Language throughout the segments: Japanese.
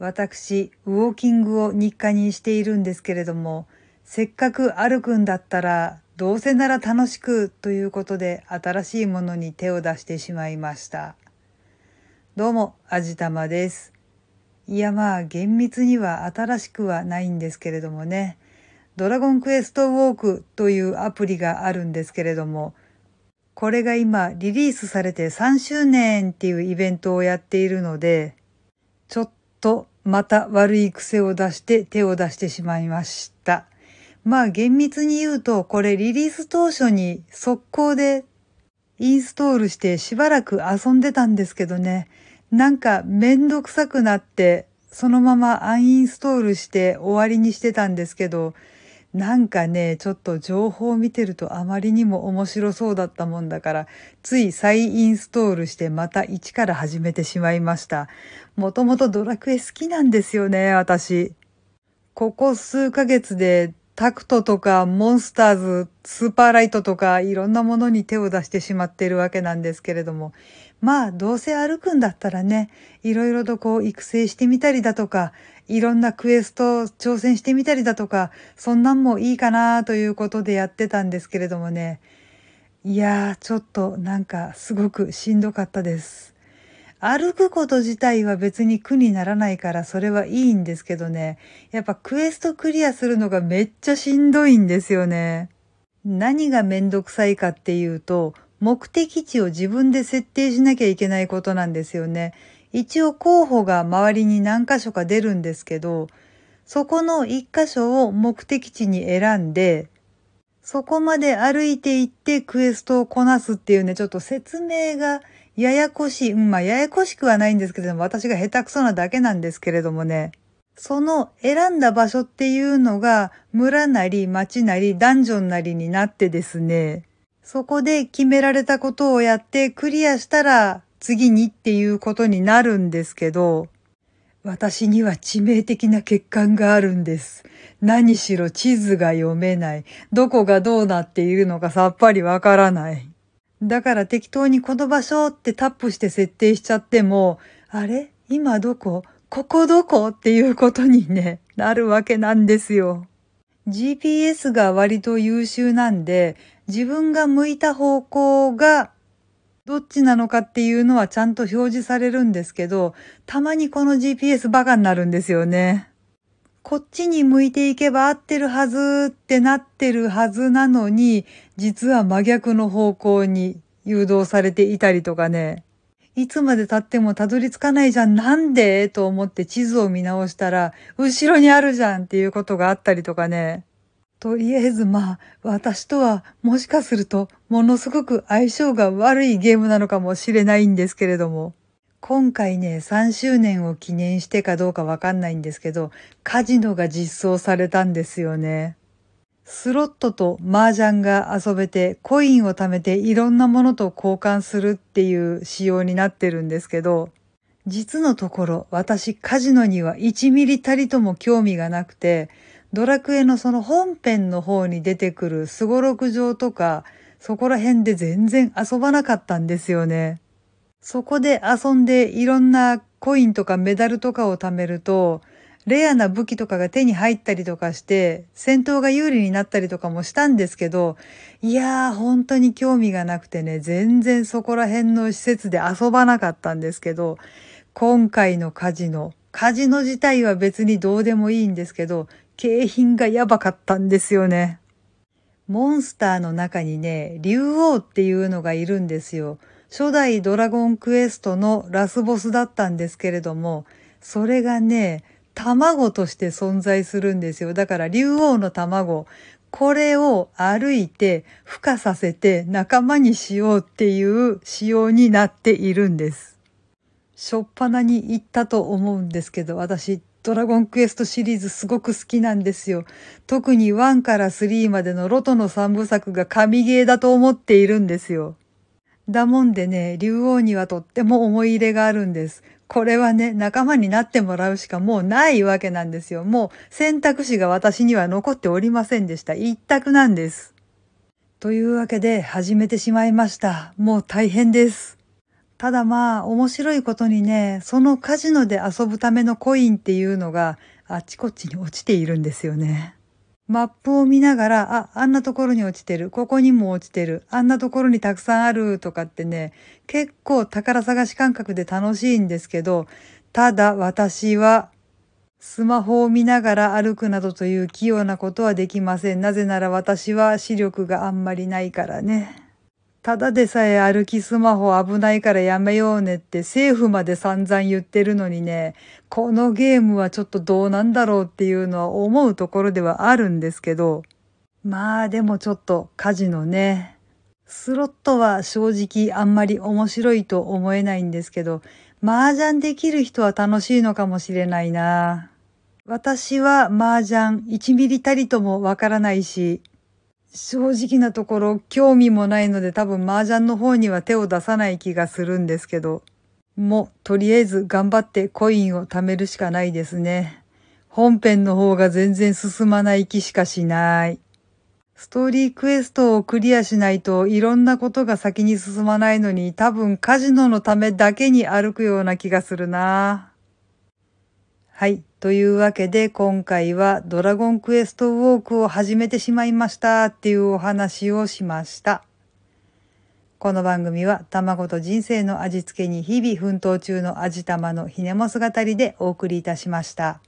私、ウォーキングを日課にしているんですけれども、せっかく歩くんだったら、どうせなら楽しくということで、新しいものに手を出してしまいました。どうも、あじたまです。いやまあ、厳密には新しくはないんですけれどもね、ドラゴンクエストウォークというアプリがあるんですけれども、これが今リリースされて3周年っていうイベントをやっているので、ちょっとまた悪い癖を出して手を出してしまいました。まあ厳密に言うと、これリリース当初に速攻でインストールしてしばらく遊んでたんですけどね、なんかめんどくさくなって、そのままアンインストールして終わりにしてたんですけど、なんかね、ちょっと情報を見てるとあまりにも面白そうだったもんだから、つい再インストールしてまた一から始めてしまいました。もともとドラクエ好きなんですよね、私。ここ数ヶ月でタクトとかモンスターズ、スーパーライトとかいろんなものに手を出してしまっているわけなんですけれども、まあどうせ歩くんだったらね、いろいろとこう育成してみたりだとか、いろんなクエスト挑戦してみたりだとか、そんなんもいいかなということでやってたんですけれどもね、いやーちょっとなんかすごくしんどかったです。歩くこと自体は別に苦にならないからそれはいいんですけどね、やっぱクエストクリアするのがめっちゃしんどいんですよね。何がめんどくさいかっていうと、目的地を自分で設定しなきゃいけないことなんですよね。一応候補が周りに何箇所か出るんですけど、そこの一箇所を目的地に選んで、そこまで歩いていってクエストをこなすっていうね、ちょっと説明がややこしい。まあ、ややこしくはないんですけども、私が下手くそなだけなんですけれどもね。その選んだ場所っていうのが村なり町なりダンジョンなりになってですね、そこで決められたことをやってクリアしたら次にっていうことになるんですけど、私には致命的な欠陥があるんです。何しろ地図が読めない。どこがどうなっているのかさっぱりわからない。だから適当にこの場所ってタップして設定しちゃっても、あれ?今どこ?ここどこ?っていうことにね、なるわけなんですよ。GPS が割と優秀なんで、自分が向いた方向がどっちなのかっていうのはちゃんと表示されるんですけど、たまにこの GPS バカになるんですよね。こっちに向いていけば合ってるはずってなってるはずなのに、実は真逆の方向に誘導されていたりとかね。いつまで経ってもたどり着かないじゃん、なんで?と思って地図を見直したら、後ろにあるじゃんっていうことがあったりとかね。とりあえずまあ、私とはもしかするとものすごく相性が悪いゲームなのかもしれないんですけれども。今回ね、3周年を記念してかどうかわかんないんですけど、カジノが実装されたんですよね。スロットと麻雀が遊べて、コインを貯めていろんなものと交換するっていう仕様になってるんですけど、実のところ私カジノには1ミリたりとも興味がなくて、ドラクエのその本編の方に出てくるスゴロク城とか、そこら辺で全然遊ばなかったんですよね。そこで遊んでいろんなコインとかメダルとかを貯めると、レアな武器とかが手に入ったりとかして、戦闘が有利になったりとかもしたんですけど、いやー本当に興味がなくてね、全然そこら辺の施設で遊ばなかったんですけど、今回のカジノ自体は別にどうでもいいんですけど、景品がやばかったんですよね。モンスターの中にね、竜王っていうのがいるんですよ。初代ドラゴンクエストのラスボスだったんですけれども、それがね、卵として存在するんですよ。だから竜王の卵、これを歩いて孵化させて仲間にしようっていう仕様になっているんです。しょっぱなに言ったと思うんですけど、私ドラゴンクエストシリーズすごく好きなんですよ。特に1から3までのロトの3部作が神ゲーだと思っているんですよ。だもんでね、竜王にはとっても思い入れがあるんです。これはね、仲間になってもらうしかもうないわけなんですよ。もう選択肢が私には残っておりませんでした。一択なんです。というわけで始めてしまいました。もう大変です。ただまあ面白いことにね、そのカジノで遊ぶためのコインっていうのがあちこちに落ちているんですよね。マップを見ながら、あんなところに落ちてる、ここにも落ちてる、あんなところにたくさんあるとかってね、結構宝探し感覚で楽しいんですけど、ただ私はスマホを見ながら歩くなどという器用なことはできません。なぜなら私は視力があんまりないからね。ただでさえ歩きスマホ危ないからやめようねって政府まで散々言ってるのにね、このゲームはちょっとどうなんだろうっていうのは思うところではあるんですけど、まあでもちょっとカジノね、スロットは正直あんまり面白いと思えないんですけど、麻雀できる人は楽しいのかもしれないな。私は麻雀1ミリたりともわからないし、正直なところ興味もないので多分麻雀の方には手を出さない気がするんですけど、もうとりあえず頑張ってコインを貯めるしかないですね。本編の方が全然進まない気しかしない。ストーリークエストをクリアしないといろんなことが先に進まないのに、多分カジノのためだけに歩くような気がするな。はい。というわけで今回はドラゴンクエストウォークを始めてしまいましたっていうお話をしました。この番組は卵と人生の味付けに日々奮闘中の味玉のひねもす語りでお送りいたしました。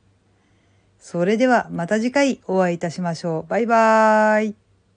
それではまた次回お会いいたしましょう。バイバーイ。